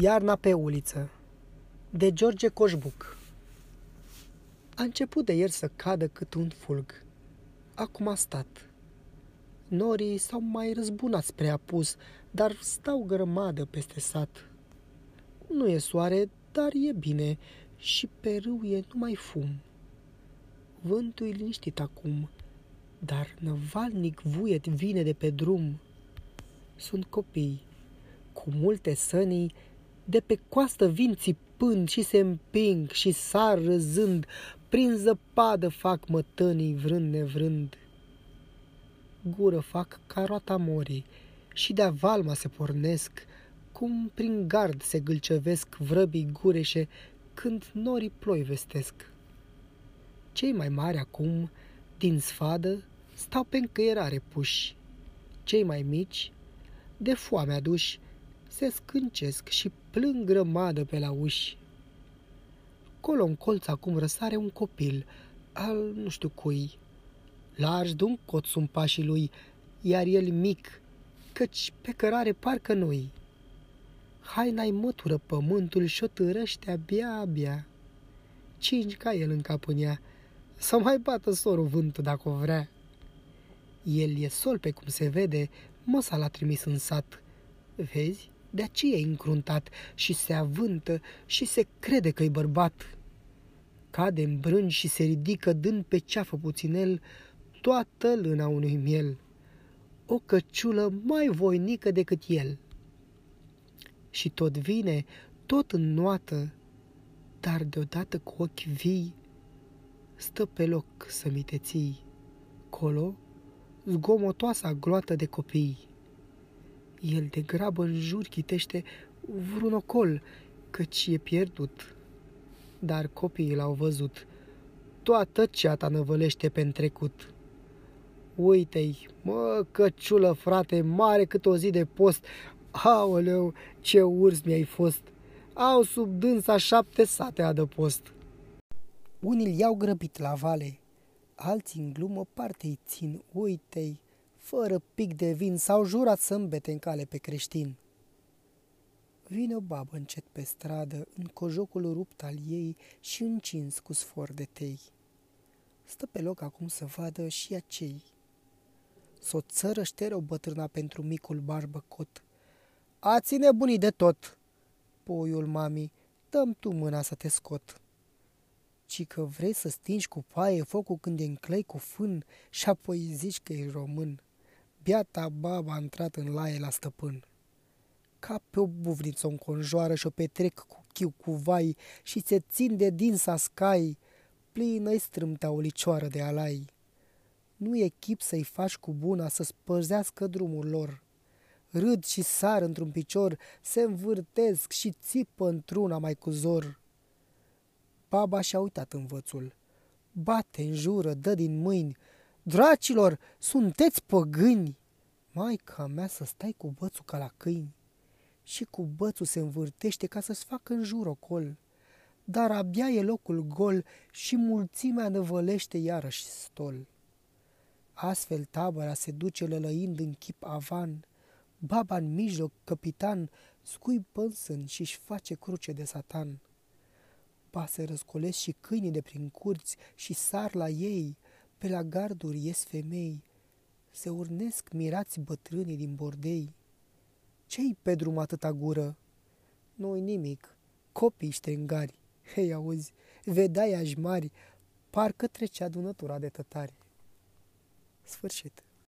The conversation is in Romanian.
Iarna pe uliță, de George Coșbuc. A început de ieri să cadă cât un fulg. Acum a stat. Norii s-au mai răzbunat spre apus, dar stau grămadă peste sat. Nu e soare, dar e bine și pe râu e numai fum. Vântul e liniștit acum, dar năvalnic vuiet vine de pe drum. Sunt copii, cu multe sănii, de pe coastă vin țipând și se împing și sar râzând, prin zăpadă fac mătănii vrând nevrând. Gură fac ca roata morii și de-a valma se pornesc, cum prin gard se gâlcevesc vrăbii gureșe când norii ploi vestesc. Cei mai mari acum, din sfadă, stau pe încăierare puși. Cei mai mici, de foame aduși, se scâncesc și plâng grămadă pe la uși. Colo în colț acum răsare un copil, al nu știu cui. Largi de-un cot sunt pașii lui, iar el mic, căci pe cărare parcă noi. Haina-i mătură pământul și-o târăște abia. 5 ca el în capânea, să mai bată sorul vântul dacă o vrea. El e sol pe cum se vede, măsa l-a trimis în sat. Vezi? De-a ce e încruntat și se avântă și se crede că-i bărbat. Cade în brânci și se ridică dând pe ceafă puținel toată lâna unui miel. O căciulă mai voinică decât el. Și tot vine, tot înnoată, dar deodată cu ochi vii, stă pe loc să mi te ții. Colo, zgomotoasa gloată de copii. El de grabă în jur chitește vreun ocol, căci e pierdut. Dar copiii l-au văzut. Toată ceata năvălește pe-ntrecut. Uite-i, mă, căciulă, frate, mare cât o zi de post. Aoleu, ce urs mi-ai fost! Au sub dânsa 7 sate adăpost. Unii îl iau grăbit la vale, alții în glumă parte-i țin. Uite-i, fără pic de vin, s-au jurat să îmbete în cale pe creștin. Vine o babă încet pe stradă, în cojocul rupt al ei și încins cu sfor de tei. Stă pe loc acum să vadă și acei. S-o țără șteră o bătrâna pentru micul barbă cot. A ține bunii de tot! Puiul mami, dă-mi tu mâna să te scot. Ci că vrei să stingi cu paie focul când e înclei cu fân și apoi zici că e român. Biata baba a intrat în laie la stăpân. Ca pe o buvniță o înconjoară și o petrec cu chiu cu vai și se țin de din sascai, plină-i strâmta o licioară de alai. Nu e chip să-i faci cu buna să spărzească drumul lor. Râd și sar într-un picior, se învârtesc și țipă într-una mai cu zor. Baba și-a uitat învățul. Bate în jură, dă din mâini. Dracilor, sunteți păgâni! Maica mea să stai cu bățul ca la câini. Și cu bățul se învârtește ca să-ți facă în jur ocol. Dar abia e locul gol și mulțimea năvălește iarăși stol. Astfel tabăra se duce lălăind în chip avan. Baba în mijloc, căpitan, scuipă în sân și-și face cruce de satan. Ba se răscolesc și câinii de prin curți și sar la ei, pe la garduri ies femei. Se urnesc mirați bătrânii din bordei. Ce-i pe drum atâta gură? Nu-i nimic, copii ștrengari. Hei, auzi, vedeai aș mari, parcă trecea adunătura de tătari. Sfârșit.